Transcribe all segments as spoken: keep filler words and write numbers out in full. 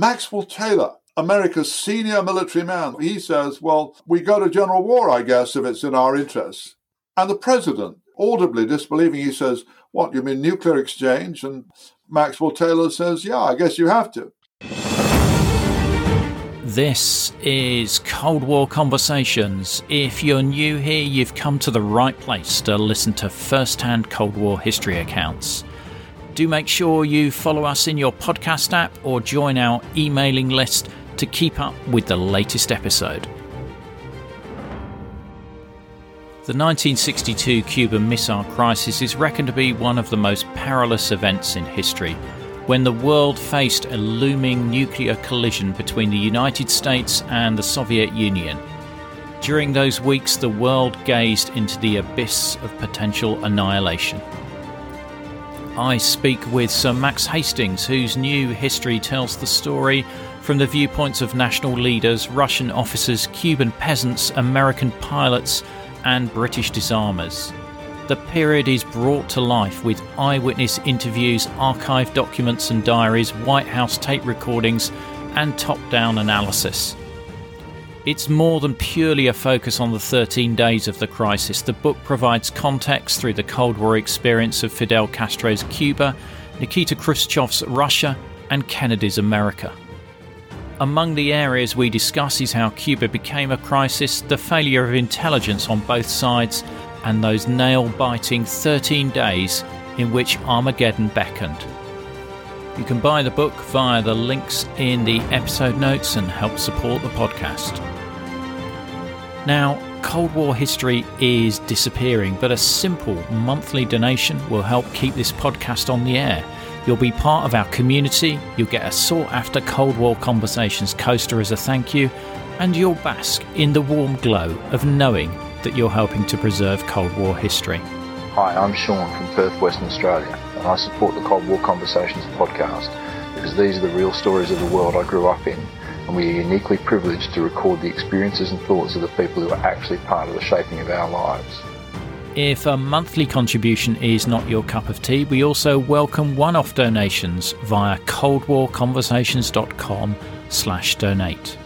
Maxwell Taylor, America's senior military man, he says, well, we go to general war, I guess, if it's in our interests. And the president, audibly disbelieving, he says, what, you mean nuclear exchange? And Maxwell Taylor says, yeah, I guess you have to. This is Cold War Conversations. If you're new here, you've come to the right place to listen to first-hand Cold War history accounts. Do make sure you follow us in your podcast app or join our emailing list to keep up with the latest episode. The nineteen sixty-two Cuban Missile Crisis is reckoned to be one of the most perilous events in history, when the world faced a looming nuclear collision between the United States and the Soviet Union. During those weeks, the world gazed into the abyss of potential annihilation. I speak with Sir Max Hastings, whose new history tells the story from the viewpoints of national leaders, Russian officers, Cuban peasants, American pilots, and British disarmers. The period is brought to life with eyewitness interviews, archive documents and diaries, White House tape recordings, and top-down analysis. It's more than purely a focus on the thirteen days of the crisis. The book provides context through the Cold War experience of Fidel Castro's Cuba, Nikita Khrushchev's Russia, and Kennedy's America. Among the areas we discuss is how Cuba became a crisis, the failure of intelligence on both sides, and those nail-biting thirteen days in which Armageddon beckoned. You can buy the book via the links in the episode notes and help support the podcast. Now, Cold War history is disappearing, but a simple monthly donation will help keep this podcast on the air. You'll be part of our community, you'll get a sought-after Cold War Conversations coaster as a thank you, and you'll bask in the warm glow of knowing that you're helping to preserve Cold War history. Hi, I'm Sean from Perth, Western Australia, and I support the Cold War Conversations podcast because these are the real stories of the world I grew up in, and we are uniquely privileged to record the experiences and thoughts of the people who are actually part of the shaping of our lives. If a monthly contribution is not your cup of tea, we also welcome one-off donations via cold war conversations dot com slash donate.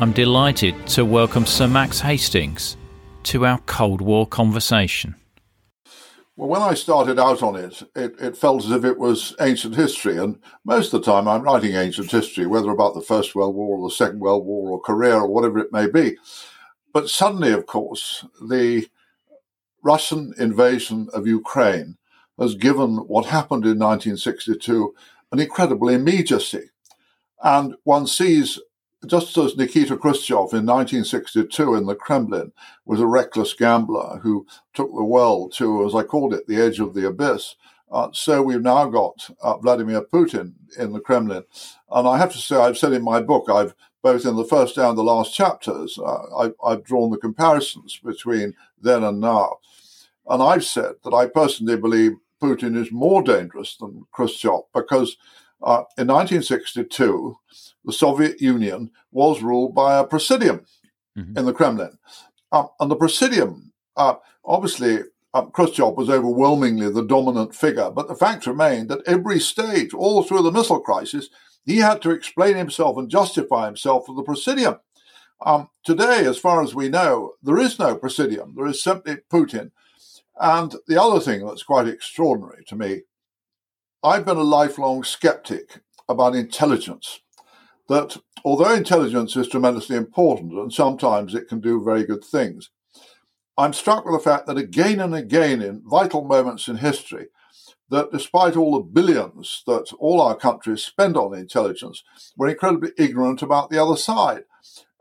I'm delighted to welcome Sir Max Hastings to our Cold War conversation. Well, when I started out on it, it, it felt as if it was ancient history, and most of the time I'm writing ancient history, whether about the First World War or the Second World War or Korea or whatever it may be. But suddenly, of course, the Russian invasion of Ukraine has given what happened in nineteen sixty-two an incredible immediacy. And one sees, just as Nikita Khrushchev in nineteen sixty-two in the Kremlin was a reckless gambler who took the world to, as I called it, the edge of the abyss, uh, so we've now got uh, Vladimir Putin in the Kremlin. And I have to say, I've said in my book, I've both in the first and the last chapters, uh, I, I've drawn the comparisons between then and now. And I've said that I personally believe Putin is more dangerous than Khrushchev because uh, in nineteen sixty-two, the Soviet Union was ruled by a presidium mm-hmm. in the Kremlin. Uh, and the presidium, uh, obviously, uh, Khrushchev was overwhelmingly the dominant figure, but the fact remained that every stage, all through the missile crisis, he had to explain himself and justify himself to the presidium. Um, today, as far as we know, there is no presidium. There is simply Putin. And the other thing that's quite extraordinary to me, I've been a lifelong skeptic about intelligence, that although intelligence is tremendously important and sometimes it can do very good things, I'm struck with the fact that again and again in vital moments in history, that despite all the billions that all our countries spend on intelligence, we're incredibly ignorant about the other side.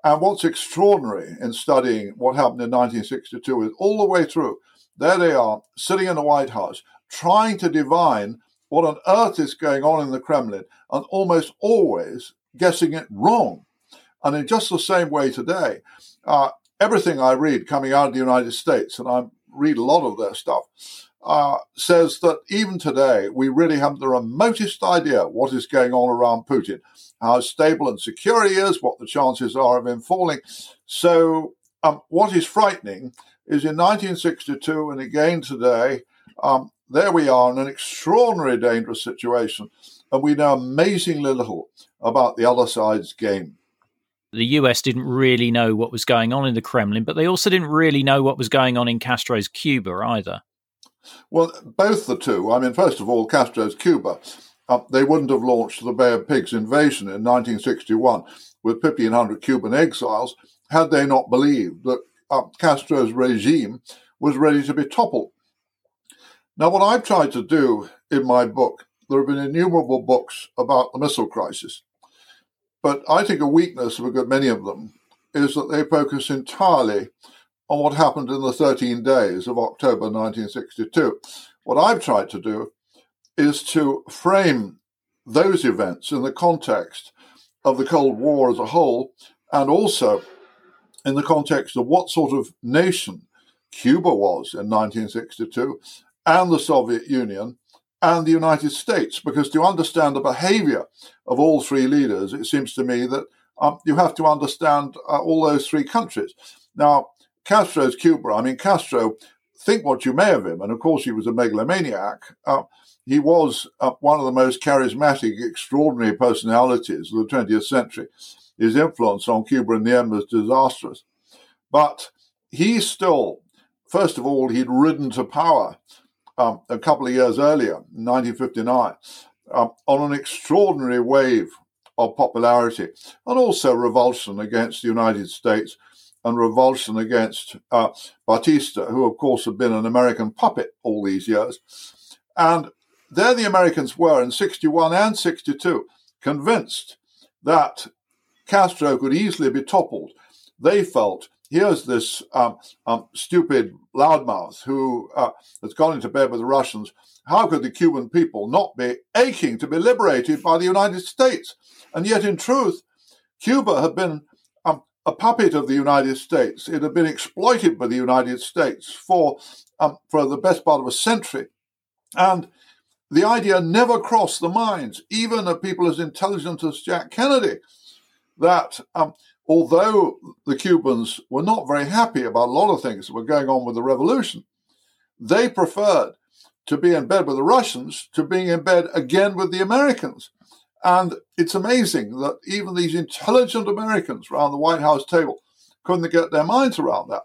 And what's extraordinary in studying what happened in nineteen sixty-two is all the way through, there they are, sitting in the White House, trying to divine what on earth is going on in the Kremlin, and almost always guessing it wrong. And in just the same way today, uh, everything I read coming out of the United States, and I read a lot of their stuff, Uh, says that even today, we really haven't the remotest idea what is going on around Putin, how stable and secure he is, what the chances are of him falling. So um, what is frightening is in nineteen sixty-two and again today, um, there we are in an extraordinarily dangerous situation. and we know amazingly little about the other side's game. The U S didn't really know what was going on in the Kremlin, but they also didn't really know what was going on in Castro's Cuba either. Well, both the two. I mean, first of all, Castro's Cuba. Uh, they wouldn't have launched the Bay of Pigs invasion in nineteen sixty-one with fifteen hundred Cuban exiles had they not believed that uh, Castro's regime was ready to be toppled. Now, what I've tried to do in my book, there have been innumerable books about the missile crisis, but I think a weakness of a good many of them is that they focus entirely on what happened in the thirteen days of October nineteen sixty-two. What I've tried to do is to frame those events in the context of the Cold War as a whole, and also in the context of what sort of nation Cuba was in nineteen sixty-two, and the Soviet Union, and the United States. Because to understand the behavior of all three leaders, it seems to me that um, you have to understand uh, all those three countries. Now, Castro's Cuba, I mean, Castro, think what you may of him, and of course he was a megalomaniac, uh, He was uh, one of the most charismatic, extraordinary personalities of the twentieth century. His influence on Cuba in the end was disastrous. But he still, first of all, he'd ridden to power um, a couple of years earlier, in nineteen fifty-nine, uh, on an extraordinary wave of popularity, and also revulsion against the United States and revulsion against uh, Batista, who, of course, had been an American puppet all these years. And there the Americans were in sixty-one and sixty-two, convinced that Castro could easily be toppled. They felt, here's this um, um, stupid loudmouth who uh, has gone into bed with the Russians. How could the Cuban people not be aching to be liberated by the United States? And yet, in truth, Cuba had been um, a puppet of the United States. It had been exploited by the United States for um, for the best part of a century. And the idea never crossed the minds, even of people as intelligent as Jack Kennedy, that um, although the Cubans were not very happy about a lot of things that were going on with the revolution, they preferred to be in bed with the Russians to being in bed again with the Americans. And it's amazing that even these intelligent Americans around the White House table couldn't get their minds around that.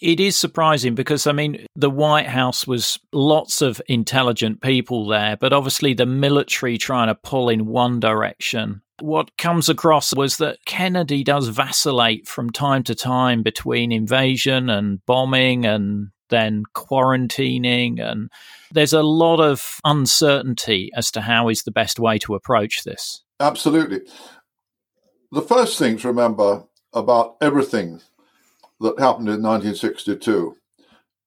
It is surprising because, I mean, the White House was lots of intelligent people there, but obviously the military trying to pull in one direction. What comes across was that Kennedy does vacillate from time to time between invasion and bombing and then quarantining, and there's a lot of uncertainty as to how is the best way to approach this. Absolutely. The first thing to remember about everything that happened in nineteen sixty-two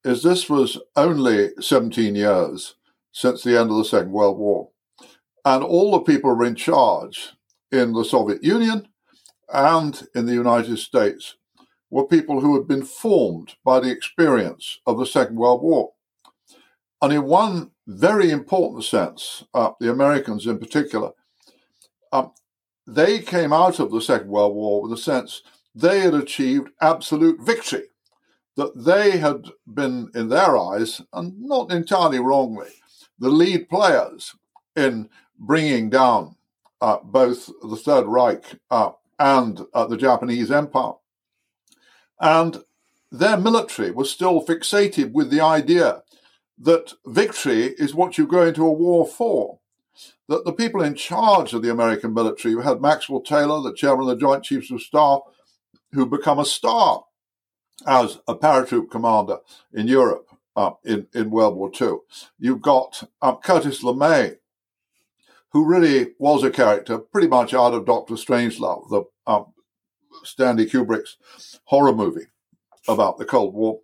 is this was only seventeen years since the end of the Second World War. And all the people were in charge in the Soviet Union and in the United States were people who had been formed by the experience of the Second World War. And in one very important sense, uh, the Americans in particular, uh, they came out of the Second World War with a sense they had achieved absolute victory, that they had been, in their eyes, and not entirely wrongly, the lead players in bringing down uh, both the Third Reich uh, and uh, the Japanese Empire. And their military was still fixated with the idea that victory is what you go into a war for, that the people in charge of the American military, who had Maxwell Taylor, the chairman of the Joint Chiefs of Staff, who become a star as a paratroop commander in Europe uh, in, in World War Two. You've got um, Curtis LeMay, who really was a character pretty much out of Doctor Strangelove, the um, Stanley Kubrick's horror movie about the Cold War,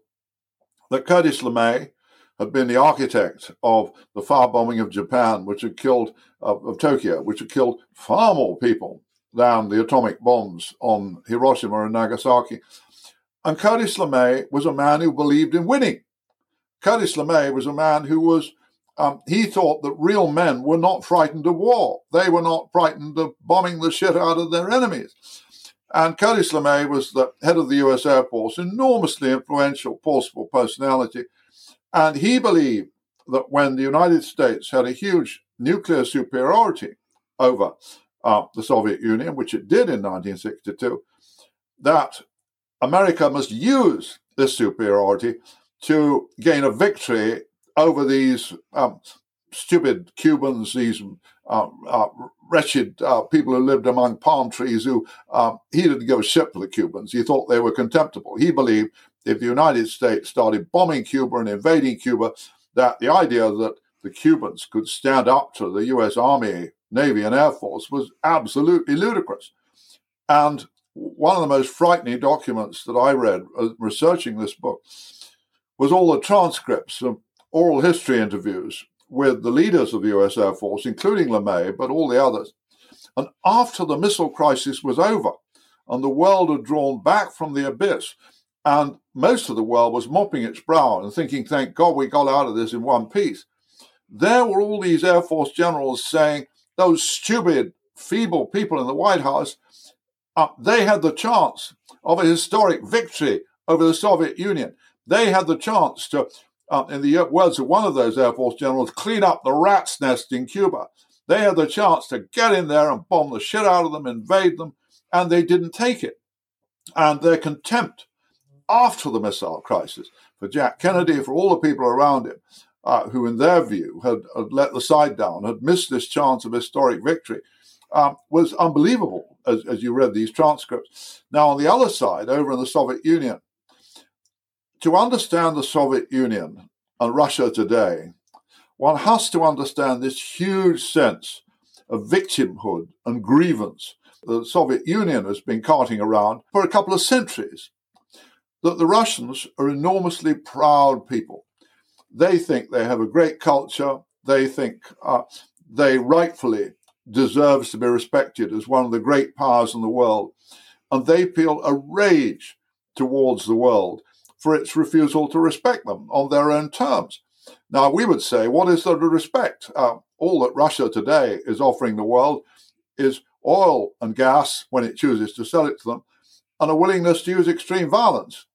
that Curtis LeMay had been the architect of the firebombing of Japan, which had killed, uh, of Tokyo, which had killed far more people down the atomic bombs on Hiroshima and Nagasaki. And Curtis LeMay was a man who believed in winning. Curtis LeMay was a man who was, um, he thought that real men were not frightened of war. They were not frightened of bombing the shit out of their enemies. And Curtis LeMay was the head of the U S Air Force, enormously influential, forceful personality. And he believed that when the United States had a huge nuclear superiority over uh, the Soviet Union, which it did in nineteen sixty-two, that America must use this superiority to gain a victory over these um, stupid Cubans, these uh, uh, wretched uh, people who lived among palm trees who, uh, he didn't give a shit for the Cubans. He thought they were contemptible. He believed if the United States started bombing Cuba and invading Cuba, that the idea that the Cubans could stand up to the U S Army, Navy, and Air Force was absolutely ludicrous. And one of the most frightening documents that I read uh, researching this book was all the transcripts of oral history interviews with the leaders of the U S Air Force, including LeMay, but all the others. And after the missile crisis was over and the world had drawn back from the abyss, and most of the world was mopping its brow and thinking, thank God we got out of this in one piece, there were all these Air Force generals saying, those stupid, feeble people in the White House, uh, they had the chance of a historic victory over the Soviet Union. They had the chance to, uh, in the words of one of those Air Force generals, clean up the rat's nest in Cuba. They had the chance to get in there and bomb the shit out of them, invade them, and they didn't take it. And their contempt after the missile crisis for Jack Kennedy, for all the people around him, uh, who in their view had, had let the side down, had missed this chance of historic victory, um, was unbelievable, as, as you read these transcripts. Now, on the other side, over in the Soviet Union, to understand the Soviet Union and Russia today, one has to understand this huge sense of victimhood and grievance that the Soviet Union has been carting around for a couple of centuries, that the Russians are enormously proud people. They think they have a great culture. They think uh, they rightfully deserve to be respected as one of the great powers in the world. And they feel a rage towards the world for its refusal to respect them on their own terms. Now, we would say, what is there to respect? Uh, all that Russia today is offering the world is oil and gas when it chooses to sell it to them, and a willingness to use extreme violence.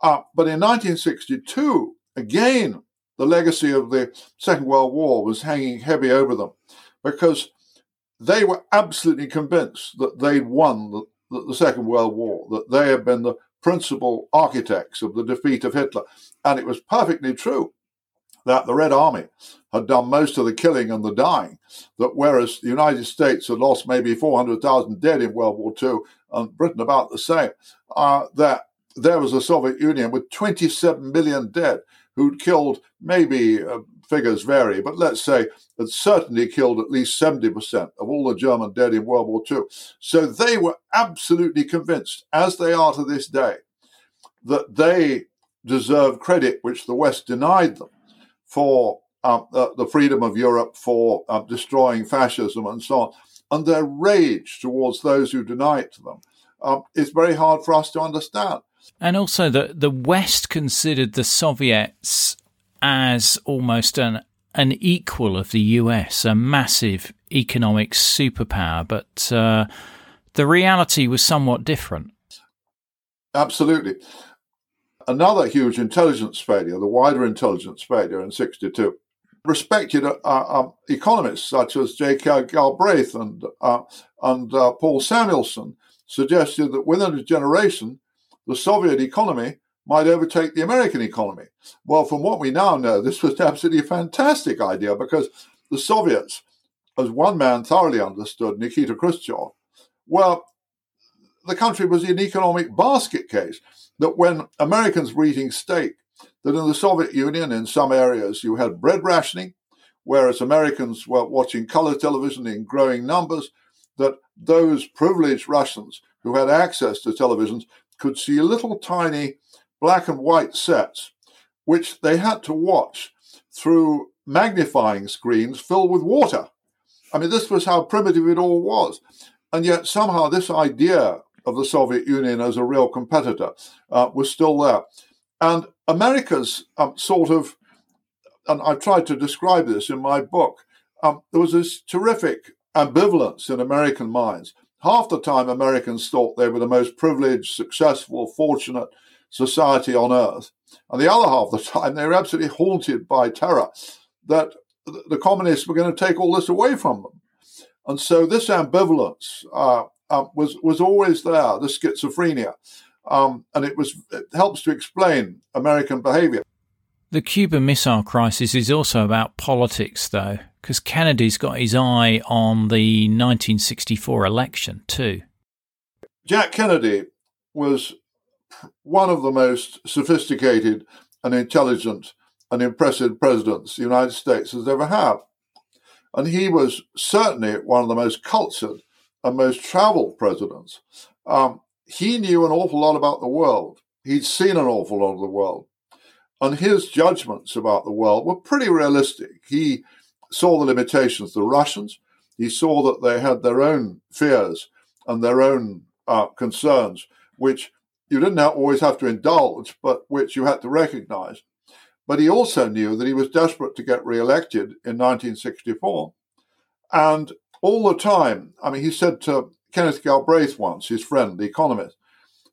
Uh, but in nineteen sixty-two, again, the legacy of the Second World War was hanging heavy over them because they were absolutely convinced that they'd won the, the, the Second World War, that they had been the principal architects of the defeat of Hitler. And it was perfectly true that the Red Army had done most of the killing and the dying, that whereas the United States had lost maybe four hundred thousand dead in World War Two and Britain about the same, uh, that there was a Soviet Union with twenty-seven million dead who'd killed maybe, uh, figures vary, but let's say had certainly killed at least seventy percent of all the German dead in World War Two. So they were absolutely convinced, as they are to this day, that they deserve credit which the West denied them for um, uh, the freedom of Europe, for uh, destroying fascism and so on. And their rage towards those who deny it to them um, is very hard for us to understand. And also the, the West considered the Soviets as almost an an equal of the U S, a massive economic superpower. But uh, the reality was somewhat different. Absolutely. Another huge intelligence failure, the wider intelligence failure in sixty-two. Respected uh, uh, economists such as Che Galbraith and uh, and uh, Paul Samuelson suggested that within a generation, the Soviet economy might overtake the American economy. Well, from what we now know, this was an absolutely fantastic idea because the Soviets, as one man thoroughly understood, Nikita Khrushchev, well, the country was an economic basket case, that when Americans were eating steak, that in the Soviet Union, in some areas, you had bread rationing, whereas Americans were watching color television in growing numbers, that those privileged Russians who had access to televisions could see little tiny black and white sets, which they had to watch through magnifying screens filled with water. I mean, this was how primitive it all was. And yet somehow this idea of the Soviet Union as a real competitor uh, was still there. And America's um, sort of, and I've tried to describe this in my book, um, there was this terrific ambivalence in American minds. Half the time Americans thought they were the most privileged, successful, fortunate society on earth. And the other half of the time they were absolutely haunted by terror that the communists were going to take all this away from them. And so this ambivalence uh, uh, was was always there, this schizophrenia. Um, and it was it helps to explain American behavior. The Cuban Missile Crisis is also about politics, though, because Kennedy's got his eye on the nineteen sixty-four election, too. Jack Kennedy was one of the most sophisticated and intelligent and impressive presidents the United States has ever had. And he was certainly one of the most cultured and most traveled presidents. Um, he knew an awful lot about the world. He'd seen an awful lot of the world. And his judgments about the world were pretty realistic. He saw the limitations of the Russians. He saw that they had their own fears and their own uh, concerns, which you didn't always have to indulge, but which you had to recognize. But he also knew that he was desperate to get re-elected in nineteen sixty-four. And all the time, I mean, he said to Kenneth Galbraith once, his friend, the economist,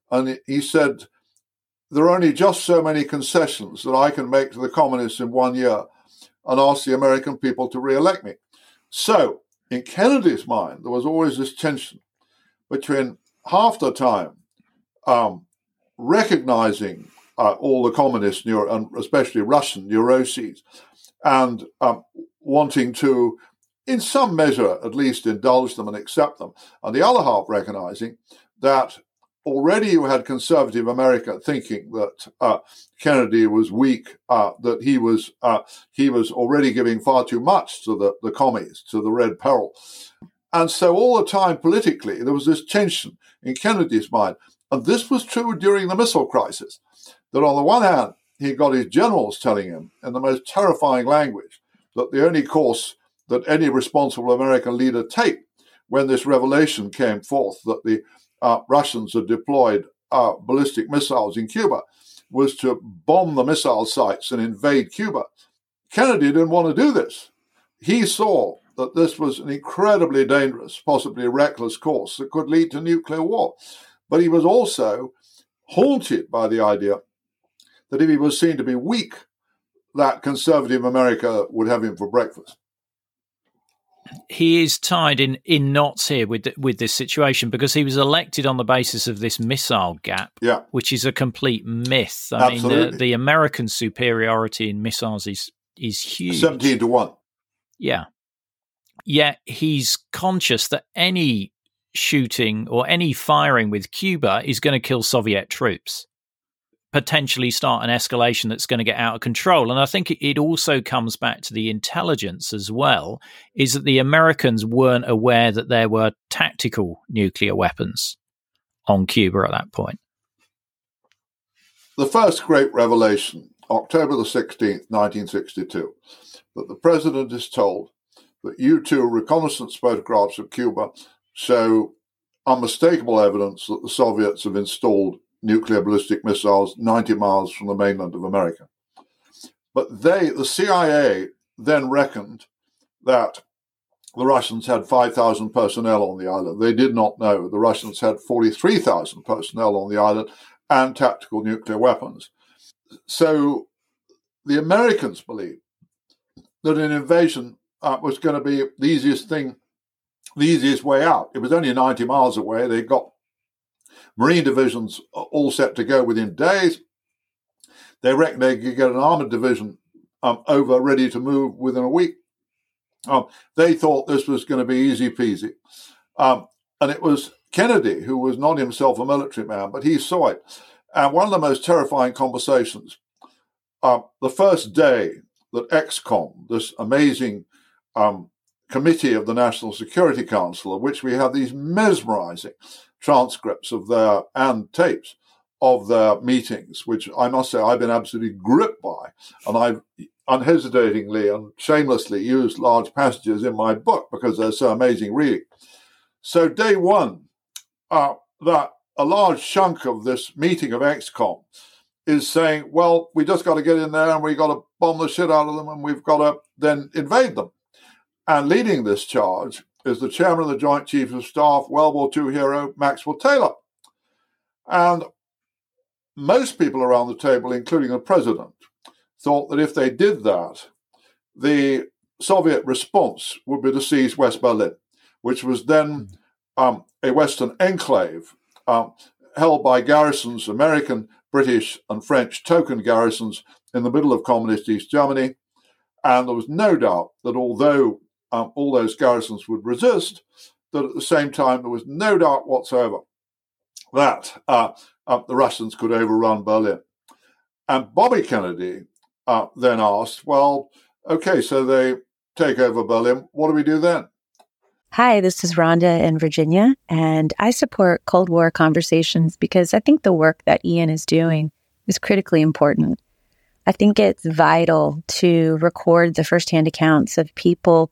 and he said, there are only just so many concessions that I can make to the communists in one year and ask the American people to re-elect me. So in Kennedy's mind, there was always this tension between half the time um, recognizing Uh, all the communist, neuro- and especially Russian neuroses, and um, wanting to, in some measure at least, indulge them and accept them. And the other half recognizing that already you had conservative America thinking that uh, Kennedy was weak, uh, that he was uh, he was already giving far too much to the, the commies, to the Red Peril. And so all the time politically, there was this tension in Kennedy's mind. And this was true during the missile crisis. That on the one hand, he got his generals telling him in the most terrifying language that the only course that any responsible American leader take when this revelation came forth that the uh, Russians had deployed uh, ballistic missiles in Cuba was to bomb the missile sites and invade Cuba. Kennedy didn't want to do this. He saw that this was an incredibly dangerous, possibly reckless course that could lead to nuclear war. But he was also haunted by the idea that if he was seen to be weak, that conservative America would have him for breakfast. He is tied in, in knots here with the, with this situation because he was elected on the basis of this missile gap, yeah. which is a complete myth. I Absolutely. mean, the, the American superiority in missiles is is huge. seventeen to one Yeah. Yet he's conscious that any shooting or any firing with Cuba is going to kill Soviet troops, potentially start an escalation that's going to get out of control. And I think it also comes back to the intelligence as well, is that the Americans weren't aware that there were tactical nuclear weapons on Cuba at that point. The first great revelation, October the sixteenth, nineteen sixty-two, that the president is told that U two reconnaissance photographs of Cuba show unmistakable evidence that the Soviets have installed nuclear ballistic missiles ninety miles from the mainland of America. But they, the C I A, then reckoned that the Russians had five thousand personnel on the island. They did not know the Russians had forty-three thousand personnel on the island and tactical nuclear weapons. So the Americans believed that an invasion uh, was going to be the easiest thing, the easiest way out. It was only ninety miles away. They got Marine divisions all set to go within days. They reckon they could get an armored division um, over, ready to move within a week. Um, they thought this was going to be easy peasy. Um, and it was Kennedy, who was not himself a military man, but he saw it. And one of the most terrifying conversations, um, the first day that ExCom, this amazing um, committee of the National Security Council, of which we have these mesmerizing transcripts of their and tapes of their meetings, which I must say I've been absolutely gripped by, and I've unhesitatingly and shamelessly used large passages in my book because they're so amazing reading. So day one, uh, that a large chunk of this meeting of ExCom is saying, well, we just got to get in there and we got to bomb the shit out of them and we've got to then invade them. And leading this charge is the chairman of the Joint Chiefs of Staff, World War Two hero, Maxwell Taylor. And most people around the table, including the president, thought that if they did that, the Soviet response would be to seize West Berlin, which was then um, a Western enclave um, held by garrisons, American, British, and French token garrisons in the middle of communist East Germany. And there was no doubt that although um, all those garrisons would resist, that at the same time there was no doubt whatsoever that uh, uh, the Russians could overrun Berlin. And Bobby Kennedy uh, then asked, well, okay, so they take over Berlin. What do we do then? Hi, this is Rhonda in Virginia, and I support Cold War Conversations because I think the work that Ian is doing is critically important. I think it's vital to record the firsthand accounts of people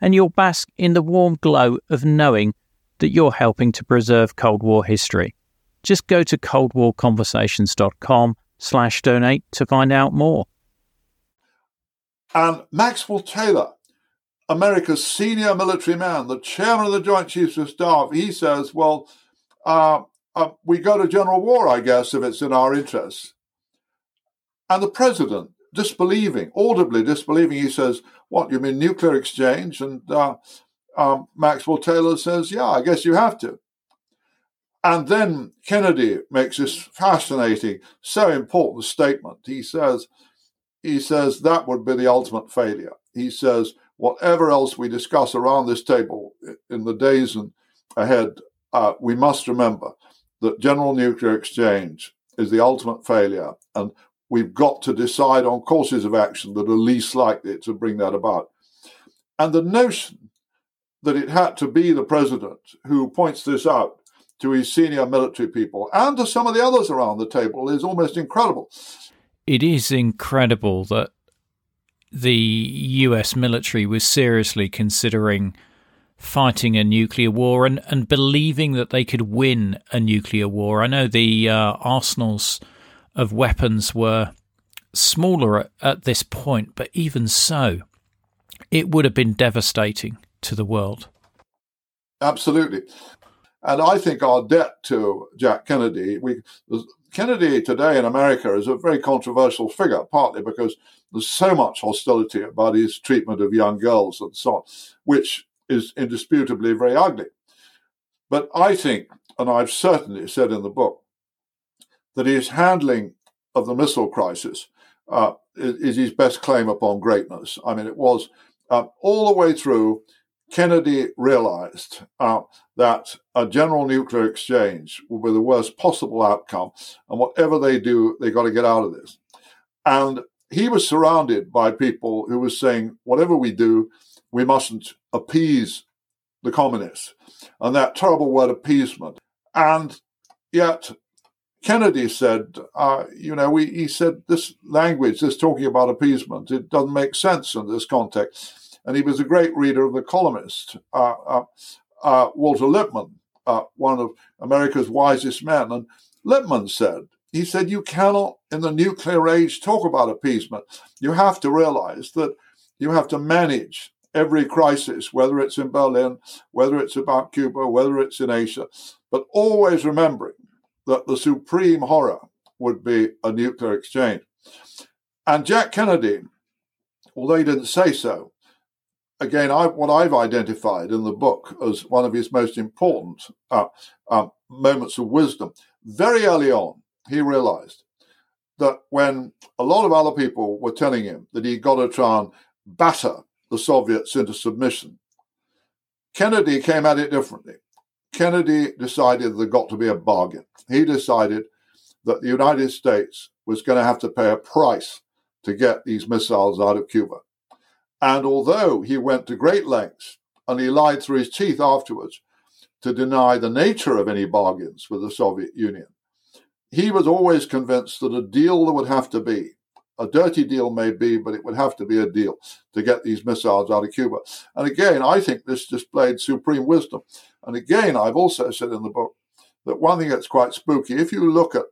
and you'll bask in the warm glow of knowing that you're helping to preserve Cold War history. Just go to coldwarconversations.com slash donate to find out more. And Maxwell Taylor, America's senior military man, the chairman of the Joint Chiefs of Staff, he says, well, uh, uh, we go to general war, I guess, if it's in our interests. And the president, disbelieving, audibly disbelieving, he says, what, you mean nuclear exchange? And uh, um, Maxwell Taylor says, yeah, I guess you have to. And then Kennedy makes this fascinating, so important statement. He says, he says that would be the ultimate failure. He says, whatever else we discuss around this table in the days and ahead, uh, we must remember that general nuclear exchange is the ultimate failure, and we've got to decide on courses of action that are least likely to bring that about. And the notion that it had to be the president who points this out to his senior military people and to some of the others around the table is almost incredible. It is incredible that the U S military was seriously considering fighting a nuclear war and, and believing that they could win a nuclear war. I know the uh, arsenals of weapons were smaller at, at this point, but even so, it would have been devastating to the world. Absolutely. And I think our debt to Jack Kennedy, we, Kennedy today in America is a very controversial figure, partly because there's so much hostility about his treatment of young girls and so on, which is indisputably very ugly. But I think, and I've certainly said in the book, that his handling of the missile crisis uh, is, is his best claim upon greatness. I mean, it was uh, all the way through, Kennedy realized uh, that a general nuclear exchange would be the worst possible outcome, and whatever they do, they got to get out of this. And he was surrounded by people who were saying, whatever we do, we mustn't appease the communists, and that terrible word appeasement. And yet Kennedy said, uh, you know, we, he said this language, this talking about appeasement, it doesn't make sense in this context. And he was a great reader of the columnist, uh, uh, uh, Walter Lippmann, uh, one of America's wisest men. And Lippmann said, he said, you cannot in the nuclear age talk about appeasement. You have to realize that you have to manage every crisis, whether it's in Berlin, whether it's about Cuba, whether it's in Asia, but always remembering that the supreme horror would be a nuclear exchange. And Jack Kennedy, although he didn't say so, again, I, what I've identified in the book as one of his most important uh, uh, moments of wisdom, very early on, he realized that when a lot of other people were telling him that he'd got to try and batter the Soviets into submission, Kennedy came at it differently. Kennedy decided there got to be a bargain. He decided that the United States was going to have to pay a price to get these missiles out of Cuba. And although he went to great lengths and he lied through his teeth afterwards to deny the nature of any bargains with the Soviet Union, he was always convinced that a deal there would have to be A dirty deal maybe, but it would have to be a deal to get these missiles out of Cuba. And again, I think this displayed supreme wisdom. And again, I've also said in the book that one thing that's quite spooky, if you look at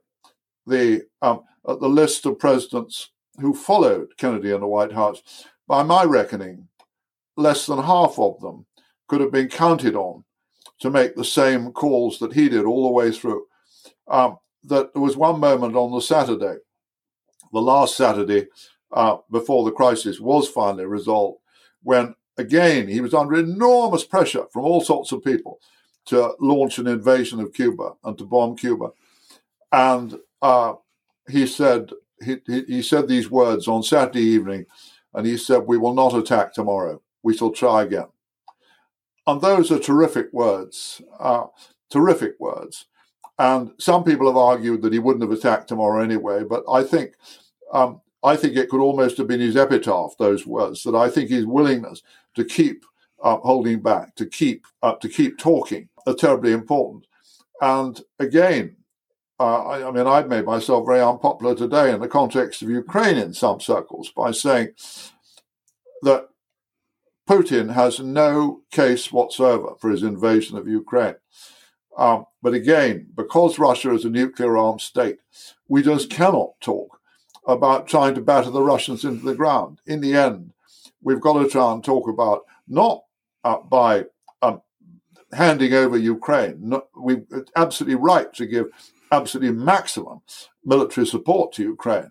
the um, at the list of presidents who followed Kennedy in the White House, by my reckoning, less than half of them could have been counted on to make the same calls that he did all the way through. Um, that there was one moment on the Saturday, the last Saturday uh, before the crisis was finally resolved, when again he was under enormous pressure from all sorts of people to launch an invasion of Cuba and to bomb Cuba. And uh, he said he, he, he said these words on Saturday evening, and he said, "We will not attack tomorrow. We shall try again." And those are terrific words, uh, terrific words. And some people have argued that he wouldn't have attacked tomorrow anyway, but I think um, I think it could almost have been his epitaph, those words, that I think his willingness to keep uh, holding back, to keep uh, to keep talking, are terribly important. And again, uh, I, I mean, I've made myself very unpopular today in the context of Ukraine in some circles by saying that Putin has no case whatsoever for his invasion of Ukraine. Um, but again, because Russia is a nuclear-armed state, we just cannot talk about trying to batter the Russians into the ground. In the end, we've got to try and talk about not uh, by um, handing over Ukraine. Not, we, it's absolutely right to give absolutely maximum military support to Ukraine.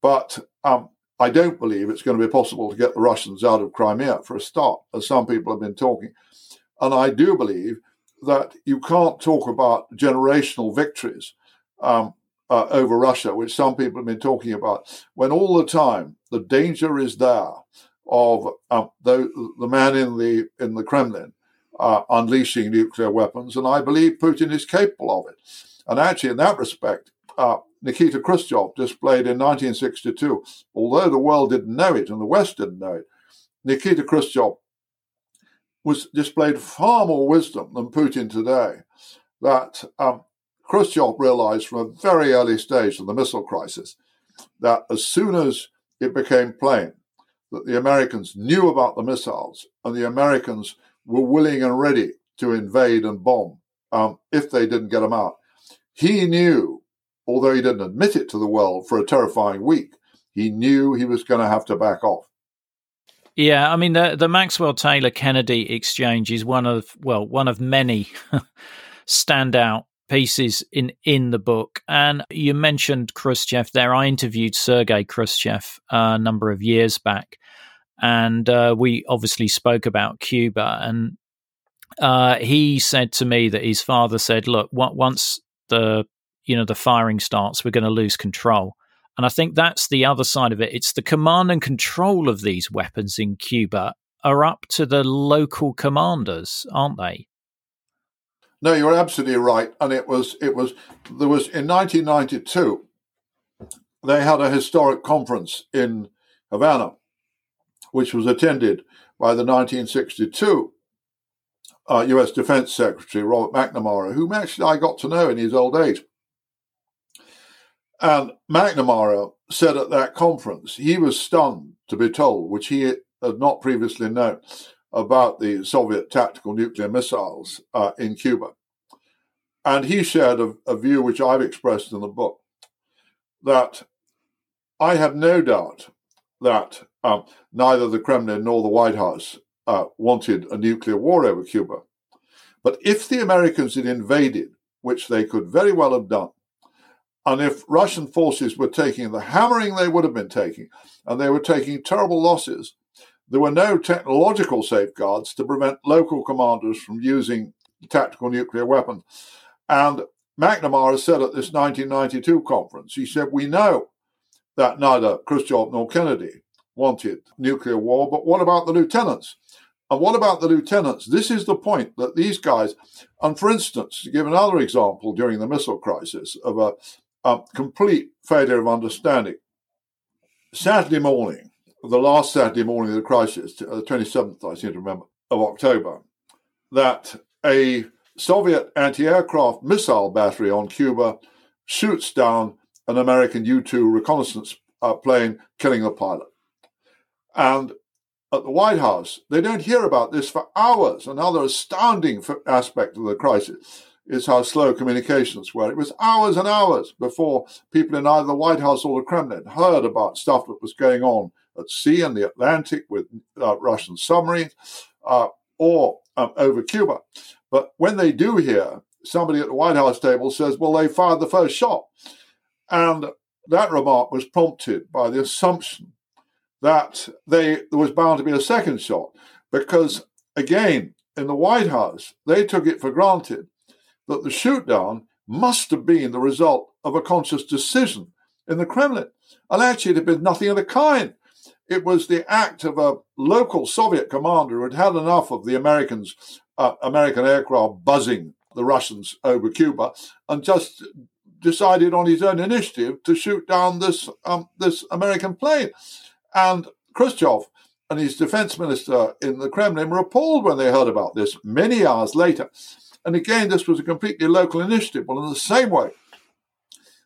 But um, I don't believe it's going to be possible to get the Russians out of Crimea, for a start, as some people have been talking. And I do believe that you can't talk about generational victories um, uh, over Russia, which some people have been talking about, when all the time the danger is there of um, the, the man in the in the Kremlin uh, unleashing nuclear weapons, and I believe Putin is capable of it. And actually, in that respect, uh, Nikita Khrushchev displayed in nineteen sixty-two, although the world didn't know it and the West didn't know it, Nikita Khrushchev was displayed far more wisdom than Putin today, that um, Khrushchev realized from a very early stage of the missile crisis that as soon as it became plain that the Americans knew about the missiles and the Americans were willing and ready to invade and bomb um, if they didn't get them out, he knew, although he didn't admit it to the world for a terrifying week, he knew he was going to have to back off. Yeah, I mean, the, the Maxwell Taylor Kennedy exchange is one of, well, one of many standout pieces in, in the book. And you mentioned Khrushchev there. I interviewed Sergei Khrushchev uh, a number of years back, and uh, we obviously spoke about Cuba. And uh, he said to me that his father said, "Look, what, once the you know the firing starts, we're going to lose control." And I think that's the other side of it. It's the command and control of these weapons in Cuba are up to the local commanders, aren't they? No, you're absolutely right. And it was, it was, there was in nineteen ninety-two, they had a historic conference in Havana, which was attended by the nineteen sixty-two uh, U S Defense Secretary, Robert McNamara, whom actually I got to know in his old age. And McNamara said at that conference, he was stunned to be told, which he had not previously known, about the Soviet tactical nuclear missiles uh, in Cuba. And he shared a, a view which I've expressed in the book, that I have no doubt that um, neither the Kremlin nor the White House uh, wanted a nuclear war over Cuba. But if the Americans had invaded, which they could very well have done, and if Russian forces were taking the hammering they would have been taking, and they were taking terrible losses, there were no technological safeguards to prevent local commanders from using tactical nuclear weapons. And McNamara said at this nineteen ninety-two conference, he said, "We know that neither Khrushchev nor Kennedy wanted nuclear war, but what about the lieutenants? And what about the lieutenants? This is the point that these guys," and for instance, to give another example during the missile crisis of a Um, complete failure of understanding. Saturday morning, the last Saturday morning of the crisis, the twenty-seventh, I seem to remember, of October, that a Soviet anti-aircraft missile battery on Cuba shoots down an American U two reconnaissance uh, plane killing the pilot. And at the White House, they don't hear about this for hours. Another astounding aspect of the crisis is how slow communications were. It was hours and hours before people in either the White House or the Kremlin heard about stuff that was going on at sea in the Atlantic with uh, Russian submarines uh, or um, over Cuba. But when they do hear, somebody at the White House table says, well, they fired the first shot. And that remark was prompted by the assumption that they, there was bound to be a second shot, because, again, in the White House, they took it for granted that the shoot-down must have been the result of a conscious decision in the Kremlin. And actually, it had been nothing of the kind. It was the act of a local Soviet commander who had had enough of the Americans, uh, American aircraft buzzing the Russians over Cuba, and just decided on his own initiative to shoot down this um, this American plane. And Khrushchev and his defense minister in the Kremlin were appalled when they heard about this many hours later. And again, this was a completely local initiative. Well, in the same way,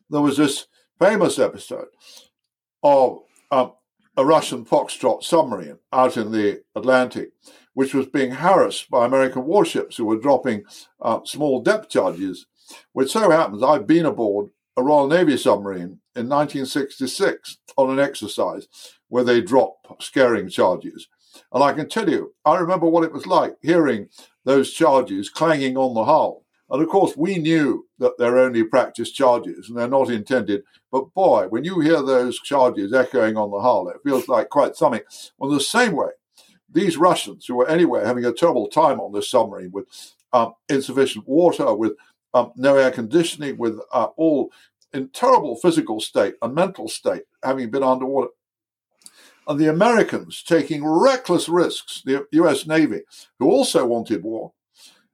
there was this famous episode of um, a Russian Foxtrot submarine out in the Atlantic, which was being harassed by American warships who were dropping uh, small depth charges, which so happens I've been aboard a Royal Navy submarine in nineteen sixty-six on an exercise where they drop scaring charges. And I can tell you, I remember what it was like hearing those charges clanging on the hull. And of course, we knew that they're only practice charges and they're not intended. But boy, when you hear those charges echoing on the hull, it feels like quite something. Well, the same way, these Russians, who were anyway having a terrible time on this submarine with um, insufficient water, with um, no air conditioning, with uh, all in terrible physical state and mental state, having been underwater. And the Americans taking reckless risks, the U S Navy, who also wanted war,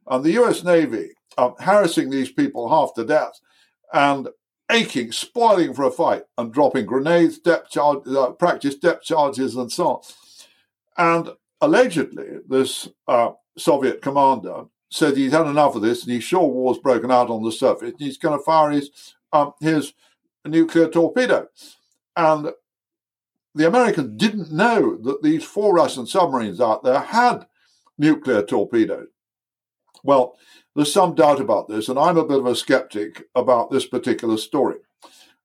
and the U S Navy um, harassing these people half to death and aching, spoiling for a fight and dropping grenades, depth charge, uh, practice depth charges and so on. And allegedly, this uh, Soviet commander said he's had enough of this and he's sure war's broken out on the surface and he's going to fire his, um, his nuclear torpedo. And the Americans didn't know that these four Russian submarines out there had nuclear torpedoes. Well, there's some doubt about this, and I'm a bit of a skeptic about this particular story.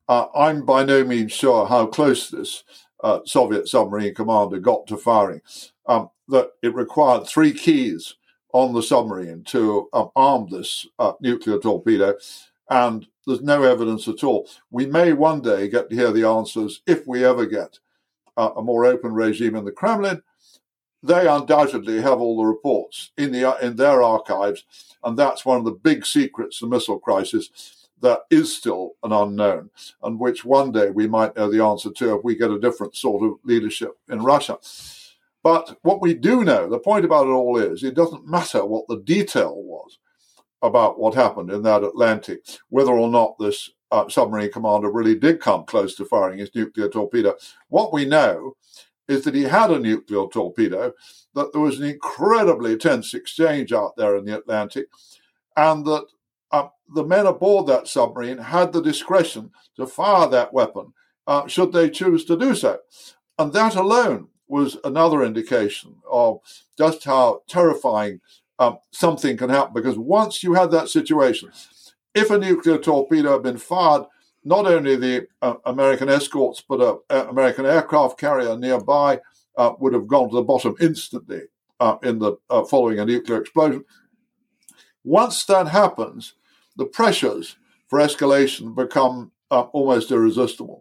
Uh, I'm by no means sure how close this uh, Soviet submarine commander got to firing, um, that it required three keys on the submarine to um, arm this uh, nuclear torpedo, and there's no evidence at all. We may one day get to hear the answers if we ever get Uh, a more open regime in the Kremlin. They undoubtedly have all the reports in the uh, in their archives, and that's one of the big secrets of the missile crisis that is still an unknown, and which one day we might know the answer to if we get a different sort of leadership in Russia. But what we do know, the point about it all is, it doesn't matter what the detail was about what happened in that Atlantic, whether or not this Uh, submarine commander really did come close to firing his nuclear torpedo. What we know is that he had a nuclear torpedo, that there was an incredibly tense exchange out there in the Atlantic, and that uh, the men aboard that submarine had the discretion to fire that weapon uh, should they choose to do so. And that alone was another indication of just how terrifying um, something can happen, because once you had that situation, if a nuclear torpedo had been fired, not only the uh, American escorts, but an uh, American aircraft carrier nearby uh, would have gone to the bottom instantly uh, in the uh, following a nuclear explosion. Once that happens, the pressures for escalation become uh, almost irresistible.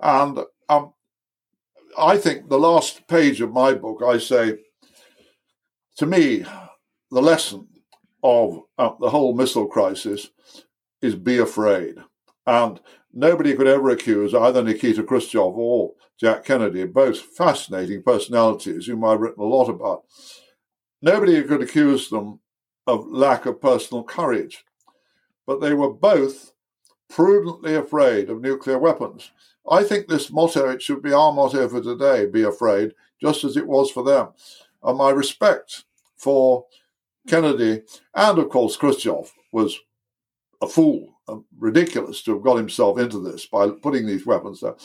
And um, I think the last page of my book, I say, to me, the lesson of uh, the whole missile crisis is be afraid. And nobody could ever accuse either Nikita Khrushchev or Jack Kennedy, both fascinating personalities whom I've written a lot about. Nobody could accuse them of lack of personal courage. But they were both prudently afraid of nuclear weapons. I think this motto, it should be our motto for today, be afraid, just as it was for them. And my respect for Kennedy, and of course Khrushchev, was a fool, ridiculous to have got himself into this by putting these weapons there.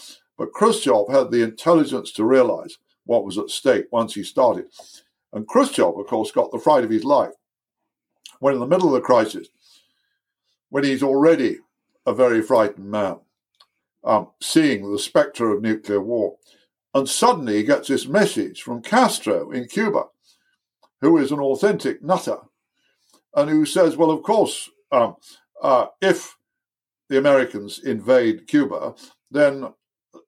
But Khrushchev had the intelligence to realize what was at stake once he started. And Khrushchev, of course, got the fright of his life when in the middle of the crisis, when he's already a very frightened man, um, seeing the specter of nuclear war. And suddenly he gets this message from Castro in Cuba, who is an authentic nutter, and who says, well, of course, um, uh, if the Americans invade Cuba, then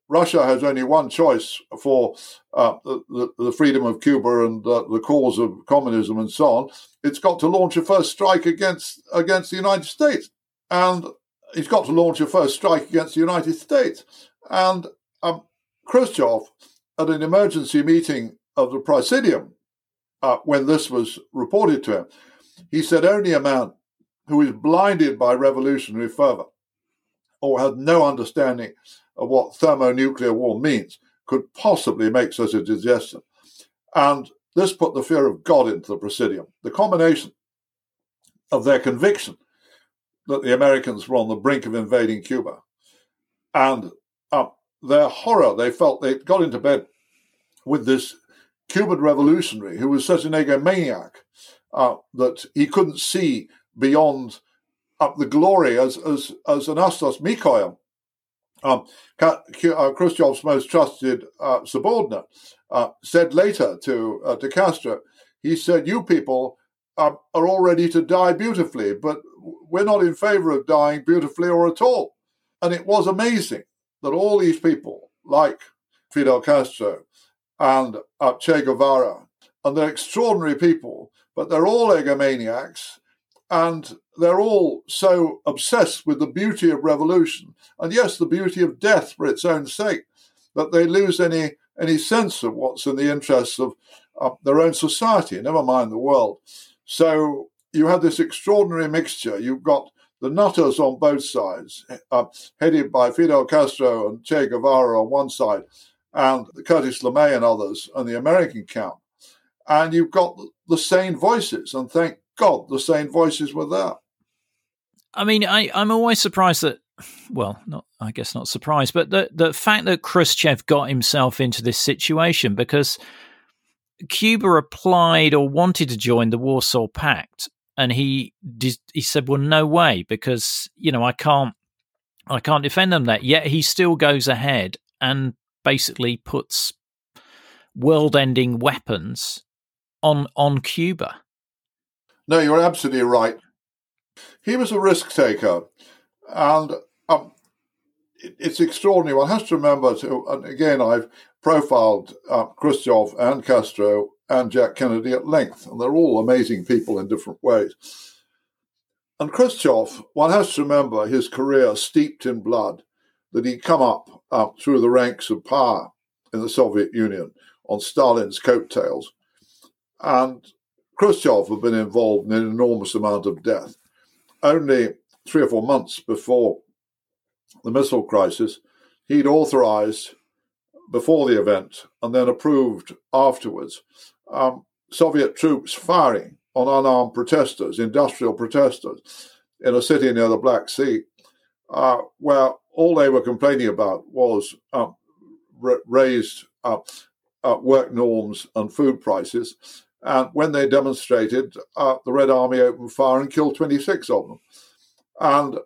Russia has only one choice for uh, the, the freedom of Cuba and uh, the cause of communism and so on. It's got to launch a first strike against against the United States. And he's got to launch a first strike against the United States. And um, Khrushchev, at an emergency meeting of the Presidium, uh, when this was reported to him, he said only a man who is blinded by revolutionary fervor or had no understanding of what thermonuclear war means could possibly make such a suggestion. And this put the fear of God into the Presidium. The combination of their conviction that the Americans were on the brink of invading Cuba and uh, their horror, they felt they got into bed with this Cuban revolutionary who was such an egomaniac uh, that he couldn't see beyond up the glory as, as, as Anastas Mikoyan, Um, Khrushchev's most trusted uh, subordinate, uh, said later to uh, to Castro, he said, you people uh, are all ready to die beautifully, but we're not in favor of dying beautifully or at all. And it was amazing that all these people, like Fidel Castro and uh, Che Guevara, and they're extraordinary people, but they're all egomaniacs, and they're all so obsessed with the beauty of revolution, and yes, the beauty of death for its own sake, that they lose any any sense of what's in the interests of uh, their own society, never mind the world. So you have this extraordinary mixture. You've got the nutters on both sides, uh, headed by Fidel Castro and Che Guevara on one side, and Curtis LeMay and others, and the American camp. And you've got the sane voices, and thank God, the same voices were there. I mean, I, I'm always surprised that, well, not I guess not surprised, but the, the fact that Khrushchev got himself into this situation, because Cuba applied or wanted to join the Warsaw Pact, and he did, he said, well, no way, because, you know, I can't, I can't defend them that. Yet he still goes ahead and basically puts world-ending weapons on on Cuba. No, you're absolutely right. He was a risk-taker, and um, it, it's extraordinary. One has to remember, to, and again, I've profiled uh, Khrushchev and Castro and Jack Kennedy at length, and they're all amazing people in different ways. And Khrushchev, one has to remember his career steeped in blood, that he'd come up uh, through the ranks of power in the Soviet Union on Stalin's coattails, and Khrushchev had been involved in an enormous amount of death. Only three or four months before the missile crisis, he'd authorized before the event and then approved afterwards um, Soviet troops firing on unarmed protesters, industrial protesters, in a city near the Black Sea, uh, where all they were complaining about was uh, r- raised uh, uh, work norms and food prices. And when they demonstrated, uh, the Red Army opened fire and killed twenty-six of them. And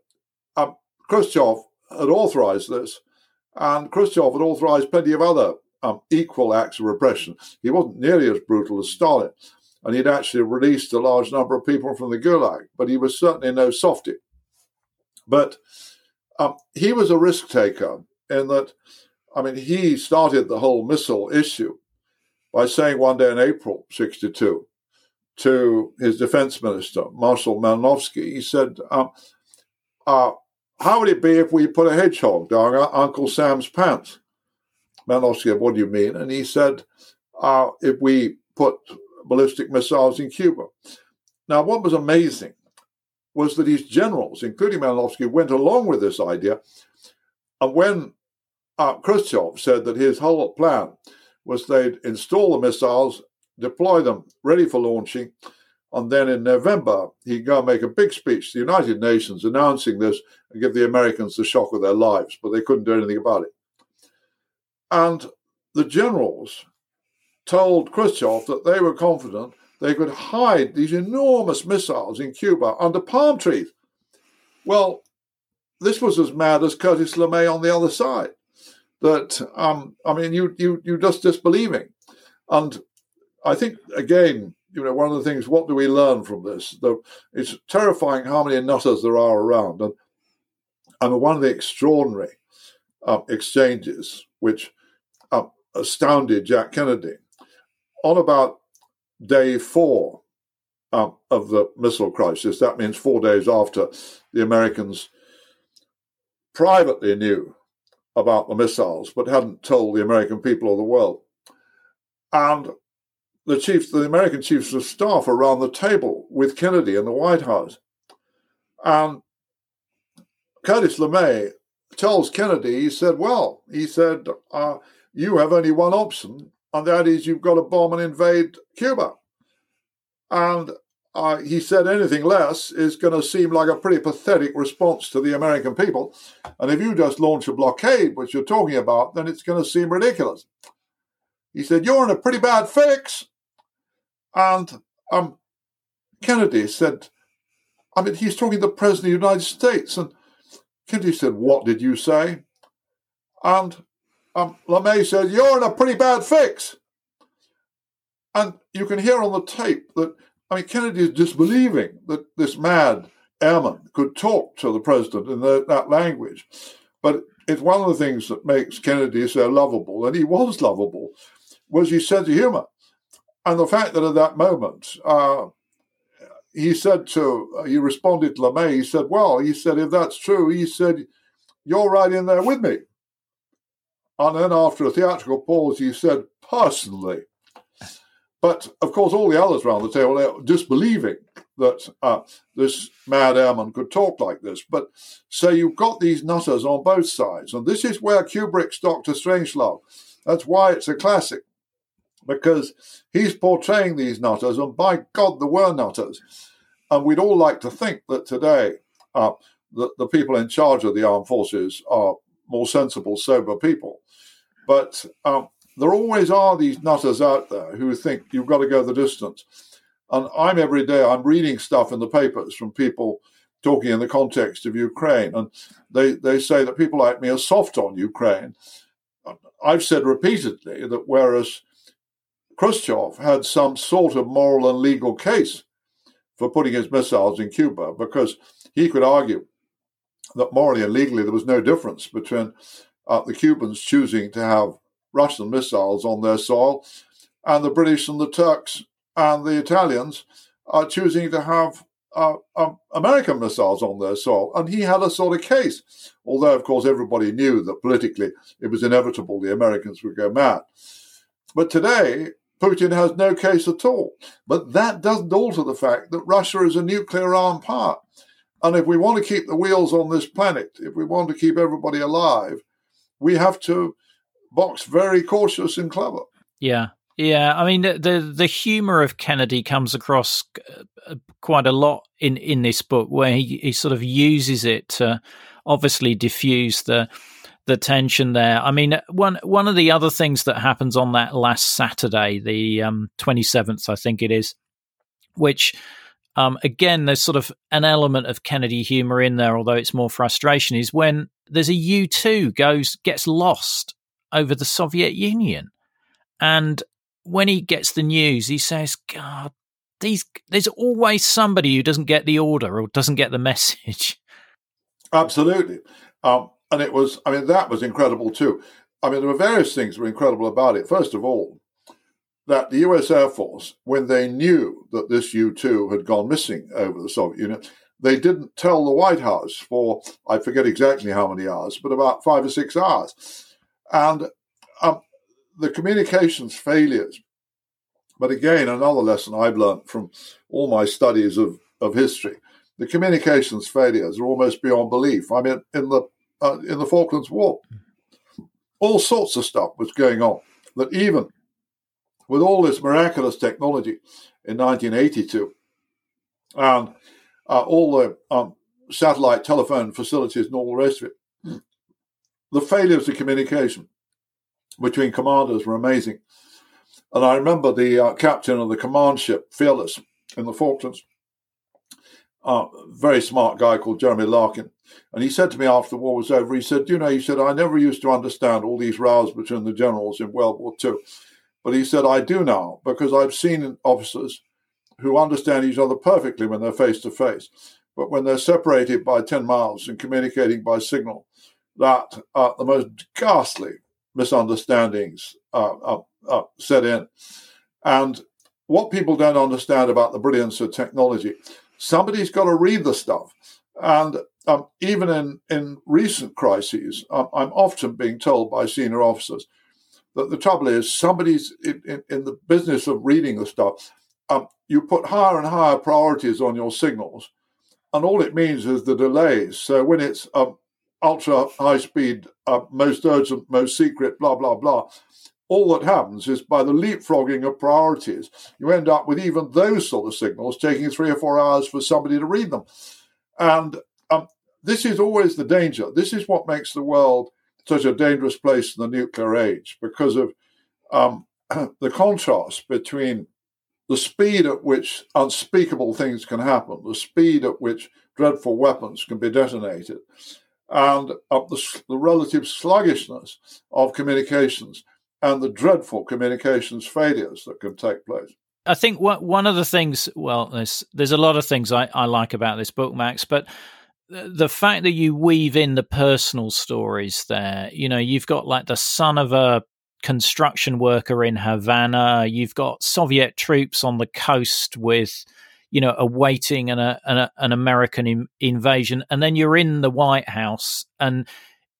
uh, Khrushchev had authorized this, and Khrushchev had authorized plenty of other um, equal acts of repression. He wasn't nearly as brutal as Stalin, and he'd actually released a large number of people from the Gulag, but he was certainly no softy. But um, he was a risk-taker in that, I mean, he started the whole missile issue by saying one day in April sixty-two to his defense minister, Marshal Malinovsky, he said, um, uh, how would it be if we put a hedgehog down Uncle Sam's pants? Malinovsky said, what do you mean? And he said, uh, if we put ballistic missiles in Cuba. Now, what was amazing was that his generals, including Malinovsky, went along with this idea. And when uh, Khrushchev said that his whole plan was they'd install the missiles, deploy them, ready for launching, and then in November, he'd go and make a big speech to the United Nations announcing this and give the Americans the shock of their lives, but they couldn't do anything about it. And the generals told Khrushchev that they were confident they could hide these enormous missiles in Cuba under palm trees. Well, this was as mad as Curtis LeMay on the other side. That, um, I mean, you, you, you're just disbelieving. And I think, again, you know, one of the things, what do we learn from this? The, it's terrifying how many nutters there are around. And I mean, one of the extraordinary uh, exchanges which uh, astounded Jack Kennedy, on about day four uh, of the missile crisis, that means four days after the Americans privately knew about the missiles, but hadn't told the American people or the world. And the chiefs, the American chiefs of staff, around the table with Kennedy in the White House. And Curtis LeMay tells Kennedy, he said, well, he said, uh, you have only one option, and that is you've got to bomb and invade Cuba. And uh, he said anything less is going to seem like a pretty pathetic response to the American people. And if you just launch a blockade, which you're talking about, then it's going to seem ridiculous. He said, you're in a pretty bad fix. And um, Kennedy said, I mean, he's talking to the President of the United States. And Kennedy said, what did you say? And um, LeMay said, you're in a pretty bad fix. And you can hear on the tape that, I mean, Kennedy is disbelieving that this mad airman could talk to the president in the, that language. But it's one of the things that makes Kennedy so lovable, and he was lovable, was his sense of humor. And the fact that at that moment, uh, he said to, he responded to LeMay, he said, well, he said, if that's true, he said, you're right in there with me. And then after a theatrical pause, he said, personally. But, of course, all the others around the table, they're disbelieving that uh, this mad airman could talk like this. But so you've got these nutters on both sides. And this is where Kubrick's Doctor Strangelove, that's why it's a classic, because he's portraying these nutters, and by God, there were nutters. And we'd all like to think that today uh, the, the people in charge of the armed forces are more sensible, sober people. But um, there always are these nutters out there who think you've got to go the distance. And I'm every day, I'm reading stuff in the papers from people talking in the context of Ukraine. And they, they say that people like me are soft on Ukraine. I've said repeatedly that whereas Khrushchev had some sort of moral and legal case for putting his missiles in Cuba, because he could argue that morally and legally there was no difference between uh, the Cubans choosing to have Russian missiles on their soil and the British and the Turks and the Italians are choosing to have uh, um, American missiles on their soil. And he had a sort of case, although, of course, everybody knew that politically it was inevitable the Americans would go mad. But today, Putin has no case at all. But that doesn't alter the fact that Russia is a nuclear-armed power. And if we want to keep the wheels on this planet, if we want to keep everybody alive, we have to box very cautious and clever. Yeah. Yeah, I mean, the the humor of Kennedy comes across quite a lot in, in this book, where he, he sort of uses it to obviously diffuse the the tension there. I mean, one one of the other things that happens on that last Saturday, the um, twenty-seventh, I think it is, which, um, again, there's sort of an element of Kennedy humor in there, although it's more frustration, is when there's a U two goes gets lost over the Soviet Union. And when he gets the news, he says, God, these, there's always somebody who doesn't get the order or doesn't get the message. Absolutely. Um, and it was, I mean, that was incredible too. I mean, there were various things that were incredible about it. First of all, that the U S Air Force, when they knew that this U two had gone missing over the Soviet Union, they didn't tell the White House for, I forget exactly how many hours, but about five or six hours. And um, the communications failures. But again, another lesson I've learned from all my studies of, of history, the communications failures are almost beyond belief. I mean, in the uh, in the Falklands War, all sorts of stuff was going on that even with all this miraculous technology in nineteen eighty-two and uh, all the um, satellite telephone facilities and all the rest of it, the failures of communication between commanders were amazing. And I remember the uh, captain of the command ship, Fearless, in the Falklands, a uh, very smart guy called Jeremy Larkin. And he said to me after the war was over, he said, you know, he said, I never used to understand all these rows between the generals in World War Two. But he said, I do now, because I've seen officers who understand each other perfectly when they're face-to-face. But when they're separated by ten miles and communicating by signal, that uh, the most ghastly misunderstandings uh, are, are set in. And what people don't understand about the brilliance of technology, somebody's got to read the stuff. And um, even in, in recent crises, um, I'm often being told by senior officers that the trouble is somebody's in, in, in the business of reading the stuff. Um, you put higher and higher priorities on your signals, and all it means is the delays. So when it's um, ultra high speed, uh, most urgent, most secret, blah, blah, blah, all that happens is by the leapfrogging of priorities, you end up with even those sort of signals taking three or four hours for somebody to read them. And um, this is always the danger. This is what makes the world such a dangerous place in the nuclear age, because of um, the contrast between the speed at which unspeakable things can happen, the speed at which dreadful weapons can be detonated, and uh, the, the relative sluggishness of communications and the dreadful communications failures that can take place. I think what, one of the things, well, there's, there's a lot of things I, I like about this book, Max, but the, the fact that you weave in the personal stories there, you know, you've got like the son of a construction worker in Havana, you've got Soviet troops on the coast with, you know, awaiting an, a, an, a, an American in, invasion, and then you're in the White House, and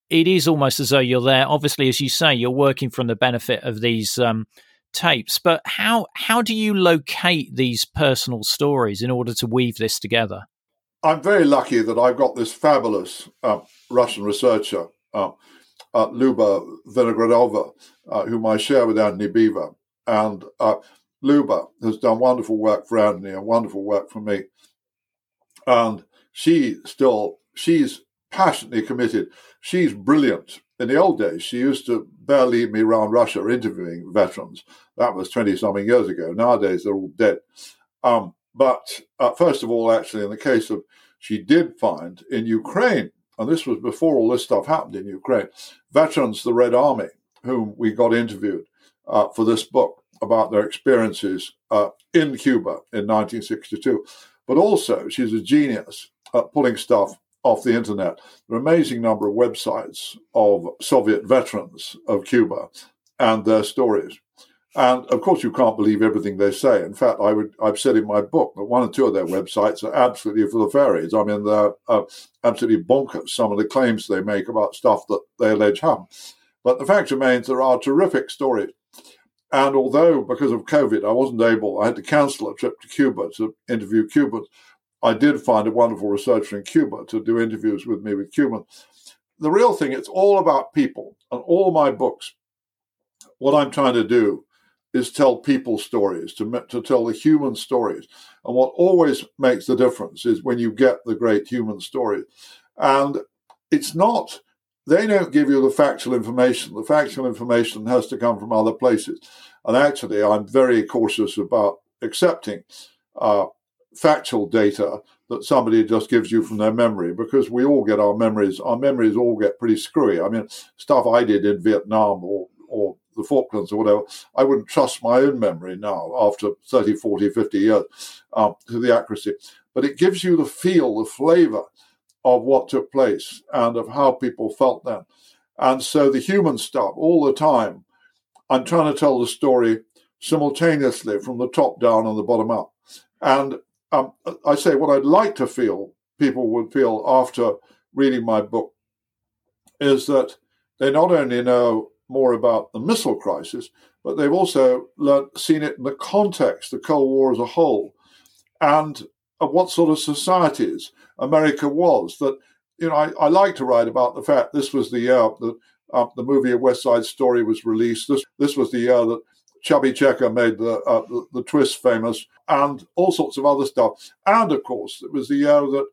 it is almost as though you're there. Obviously, as you say, you're working from the benefit of these um, tapes, but how how do you locate these personal stories in order to weave this together? I'm very lucky that I've got this fabulous uh, Russian researcher, uh, uh, Luba Vinogradova, uh, whom I share with Anthony Beaver. And uh, Luba has done wonderful work for Anthony and wonderful work for me. And she still, she's passionately committed. She's brilliant. In the old days, she used to bear lead me around Russia interviewing veterans. That was twenty-something years ago. Nowadays, they're all dead. Um, but uh, first of all, actually, in the case of, she did find in Ukraine, and this was before all this stuff happened in Ukraine, veterans, the Red Army, whom we got interviewed uh, for this book about their experiences uh, in Cuba in nineteen sixty-two. But also, she's a genius at pulling stuff off the internet. There are an amazing number of websites of Soviet veterans of Cuba and their stories. And of course, you can't believe everything they say. In fact, I would, I've said in my book that one or two of their websites are absolutely for the fairies. I mean, they're uh, absolutely bonkers, some of the claims they make about stuff that they allege happened. But the fact remains, there are terrific stories. And although, because of COVID, I wasn't able, I had to cancel a trip to Cuba to interview Cubans, I did find a wonderful researcher in Cuba to do interviews with me with Cubans. The real thing, it's all about people. And all my books, what I'm trying to do is tell people stories, to, to tell the human stories. And what always makes the difference is when you get the great human stories. And it's not, they don't give you the factual information. The factual information has to come from other places. And actually, I'm very cautious about accepting uh factual data that somebody just gives you from their memory, because we all get our memories. Our memories all get pretty screwy. I mean, stuff I did in Vietnam or or the Falklands or whatever, I wouldn't trust my own memory now after thirty, forty, fifty years um, to the accuracy. But it gives you the feel, the flavor of what took place and of how people felt then. And so the human stuff, all the time, I'm trying to tell the story simultaneously from the top down and the bottom up. And Um, I say what I'd like to feel people would feel after reading my book is that they not only know more about the missile crisis, but they've also learned, seen it in the context, the Cold War as a whole, and of what sort of societies America was. That, you know, I, I like to write about the fact this was the year that uh, the movie A West Side Story was released. This this was the year that Chubby Checker made the, uh, the the twist famous, and all sorts of other stuff. And, of course, it was the year that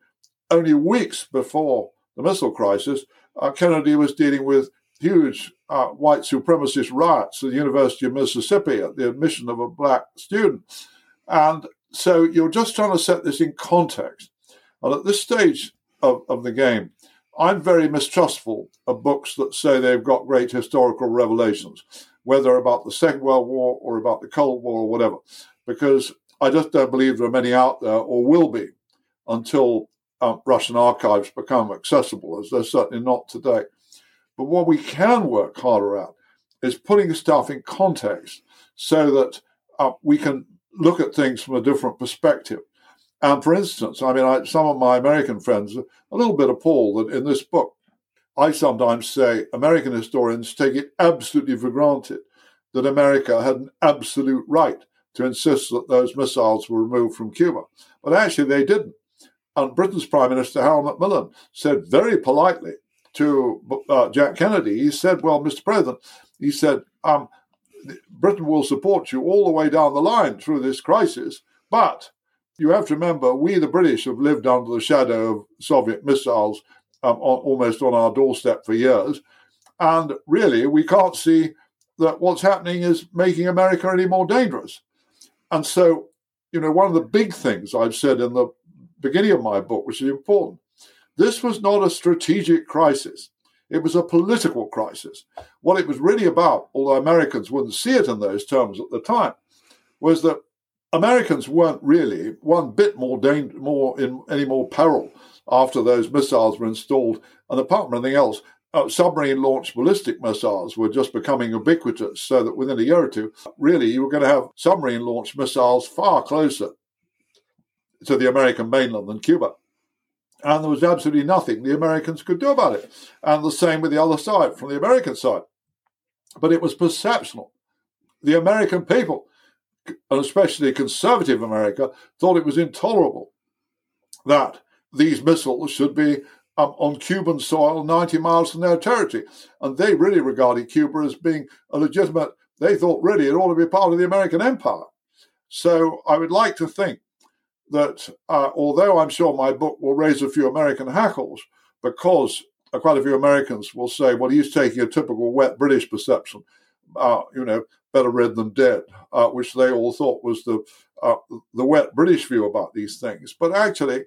only weeks before the missile crisis, uh, Kennedy was dealing with huge uh, white supremacist riots at the University of Mississippi at the admission of a black student. And so you're just trying to set this in context. And at this stage of, of the game, I'm very mistrustful of books that say they've got great historical revelations, whether about the Second World War or about the Cold War or whatever, because I just don't believe there are many out there or will be until uh, Russian archives become accessible, as they're certainly not today. But what we can work harder at is putting stuff in context so that uh, we can look at things from a different perspective. And for instance, I mean, I, some of my American friends are a little bit appalled that in this book, I sometimes say American historians take it absolutely for granted that America had an absolute right to insist that those missiles were removed from Cuba. But actually they didn't. And Britain's Prime Minister, Harold Macmillan, said very politely to uh, Jack Kennedy, he said, well, Mister President, he said, um, Britain will support you all the way down the line through this crisis, but you have to remember, we, the British, have lived under the shadow of Soviet missiles um, on, almost on our doorstep for years, and really, we can't see that what's happening is making America any more dangerous. And so, you know, one of the big things I've said in the beginning of my book, which is important, this was not a strategic crisis. It was a political crisis. What it was really about, although Americans wouldn't see it in those terms at the time, was that Americans weren't really one bit more dang- more in any more peril after those missiles were installed. And apart from anything else, uh, submarine-launched ballistic missiles were just becoming ubiquitous, so that within a year or two, really, you were going to have submarine-launched missiles far closer to the American mainland than Cuba. And there was absolutely nothing the Americans could do about it. And the same with the other side, from the American side. But it was perceptional. The American people, and especially conservative America, thought it was intolerable that these missiles should be um, on Cuban soil ninety miles from their territory. And they really regarded Cuba as being a legitimate, they thought really it ought to be part of the American empire. So I would like to think that uh, although I'm sure my book will raise a few American hackles, because uh, quite a few Americans will say, well, he's taking a typical wet British perception, uh, you know, better red than dead, uh, which they all thought was the uh, the wet British view about these things. But actually,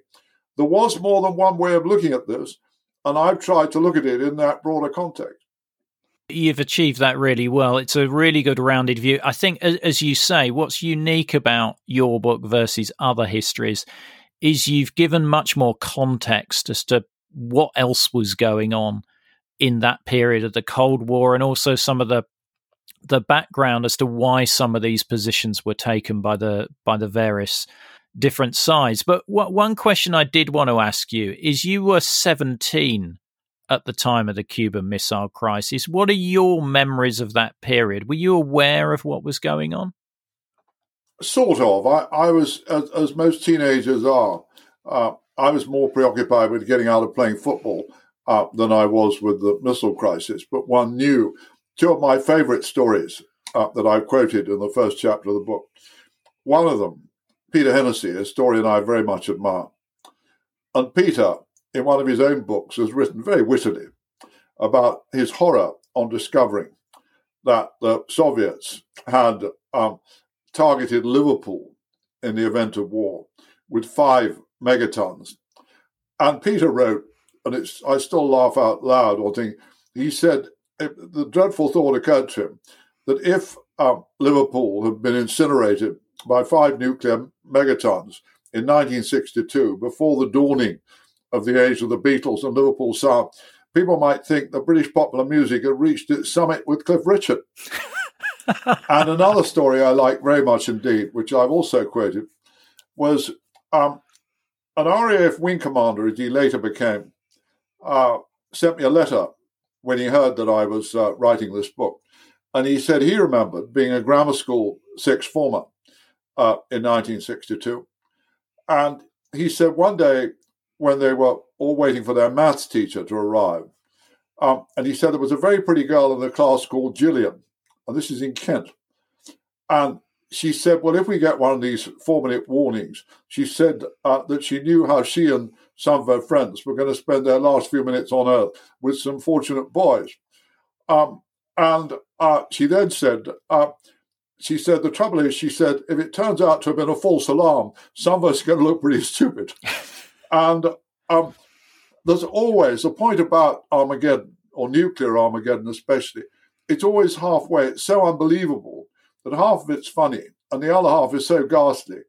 there was more than one way of looking at this, and I've tried to look at it in that broader context. You've achieved that really well. It's a really good rounded view. I think, as you say, what's unique about your book versus other histories is you've given much more context as to what else was going on in that period of the Cold War, and also some of the the background as to why some of these positions were taken by the by the various different sides. But what, one question I did want to ask you is, you were seventeen at the time of the Cuban Missile Crisis. What are your memories of that period? Were you aware of what was going on? Sort of. I, I was, as, as most teenagers are, uh, I was more preoccupied with getting out of playing football uh, than I was with the missile crisis. But one knew. Two of my favourite stories uh, that I've quoted in the first chapter of the book. One of them, Peter Hennessy, a historian I very much admire. And Peter, in one of his own books, has written very wittily about his horror on discovering that the Soviets had um, targeted Liverpool in the event of war with five megatons. And Peter wrote, and it's, I still laugh out loud, or think, he said, it, the dreadful thought occurred to him that if um, Liverpool had been incinerated by five nuclear megatons in nineteen sixty-two, before the dawning of the age of the Beatles and Liverpool sound, people might think that British popular music had reached its summit with Cliff Richard. And another story I like very much indeed, which I've also quoted, was um, an R A F wing commander, as he later became, uh, sent me a letter when he heard that I was uh, writing this book. And he said he remembered being a grammar school sixth former uh, in nineteen sixty-two. And he said one day when they were all waiting for their maths teacher to arrive, um, and he said there was a very pretty girl in the class called Gillian, and this is in Kent. And she said, well, if we get one of these four-minute warnings, she said uh, that she knew how she and some of her friends were going to spend their last few minutes on Earth with some fortunate boys. Um, and uh, she then said, uh, she said, the trouble is, she said, if it turns out to have been a false alarm, some of us can look pretty stupid. And um, there's always the point about Armageddon, or nuclear Armageddon especially, it's always halfway. It's so unbelievable that half of it's funny and the other half is so ghastly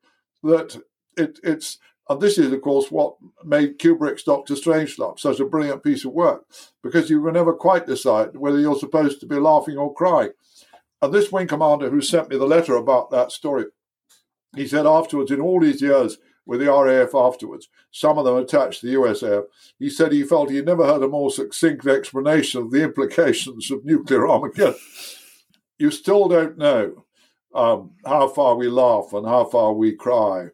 that it, it's... And this is, of course, what made Kubrick's Doctor Strangelove such a brilliant piece of work, because you can never quite decide whether you're supposed to be laughing or crying. And this wing commander who sent me the letter about that story, he said afterwards, in all his years with the R A F afterwards, some of them attached to the U S A F, he said he felt he'd never heard a more succinct explanation of the implications of nuclear Armageddon. You still don't know um, how far we laugh and how far we cry.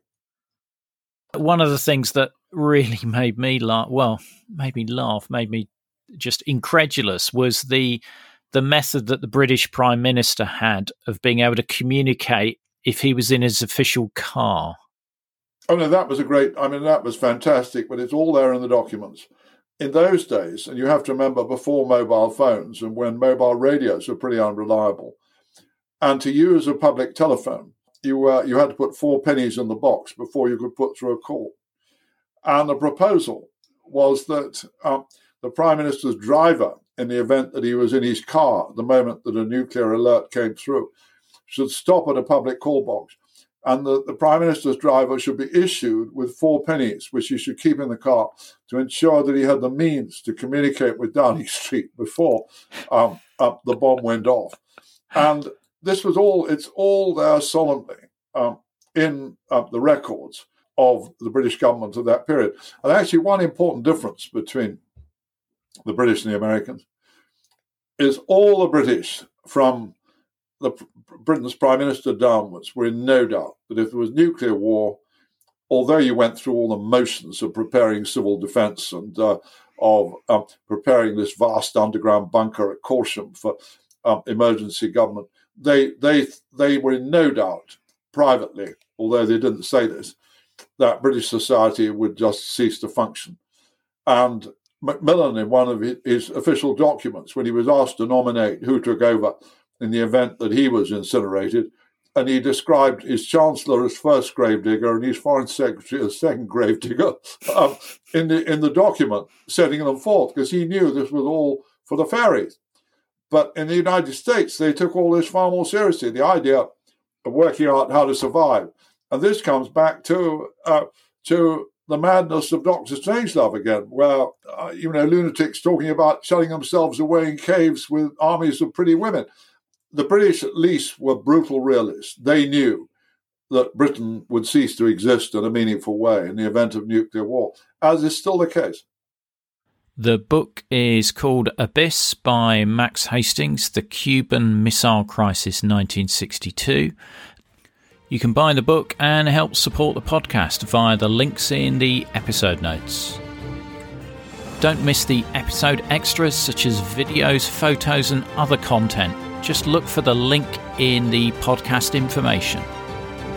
One of the things that really made me laugh, well, made me laugh, made me just incredulous, was the the method that the British Prime Minister had of being able to communicate if he was in his official car. Oh, no, that was a great, I mean, that was fantastic, but it's all there in the documents. In those days, and you have to remember before mobile phones and when mobile radios were pretty unreliable, and to use a public telephone, You, uh, you had to put four pennies in the box before you could put through a call. And the proposal was that uh, the Prime Minister's driver, in the event that he was in his car at the moment that a nuclear alert came through, should stop at a public call box. And that the Prime Minister's driver should be issued with four pennies, which he should keep in the car to ensure that he had the means to communicate with Downing Street before um, uh, the bomb went off. And this was all, it's all there solemnly um, in uh, the records of the British government of that period. And actually one important difference between the British and the Americans is all the British from the Britain's Prime Minister downwards were in no doubt that if there was nuclear war, although you went through all the motions of preparing civil defence and uh, of um, preparing this vast underground bunker at Corsham for um, emergency government, They they they were in no doubt privately, although they didn't say this, that British society would just cease to function. And Macmillan, in one of his official documents, when he was asked to nominate who took over in the event that he was incinerated, and he described his Chancellor as first gravedigger and his Foreign Secretary as second gravedigger um, in the in the document, setting them forth, because he knew this was all for the fairies. But in the United States, they took all this far more seriously, the idea of working out how to survive. And this comes back to uh, to the madness of Doctor Strangelove again, where, uh, you know, lunatics talking about shutting themselves away in caves with armies of pretty women. The British, at least, were brutal realists. They knew that Britain would cease to exist in a meaningful way in the event of nuclear war, as is still the case. The book is called Abyss by Max Hastings, The Cuban Missile Crisis nineteen sixty-two. You can buy the book and help support the podcast via the links in the episode notes. Don't miss the episode extras such as videos, photos and other content. Just look for the link in the podcast information.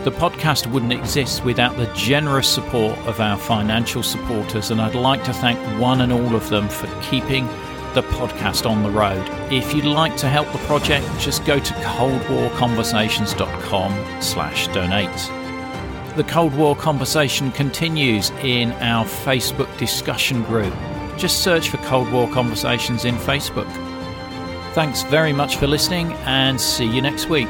The podcast wouldn't exist without the generous support of our financial supporters, and I'd like to thank one and all of them for keeping the podcast on the road. If you'd like to help the project, just go to cold war conversations dot com slash donate. The Cold War Conversation continues in our Facebook discussion group. Just search for Cold War Conversations in Facebook. Thanks very much for listening, and see you next week.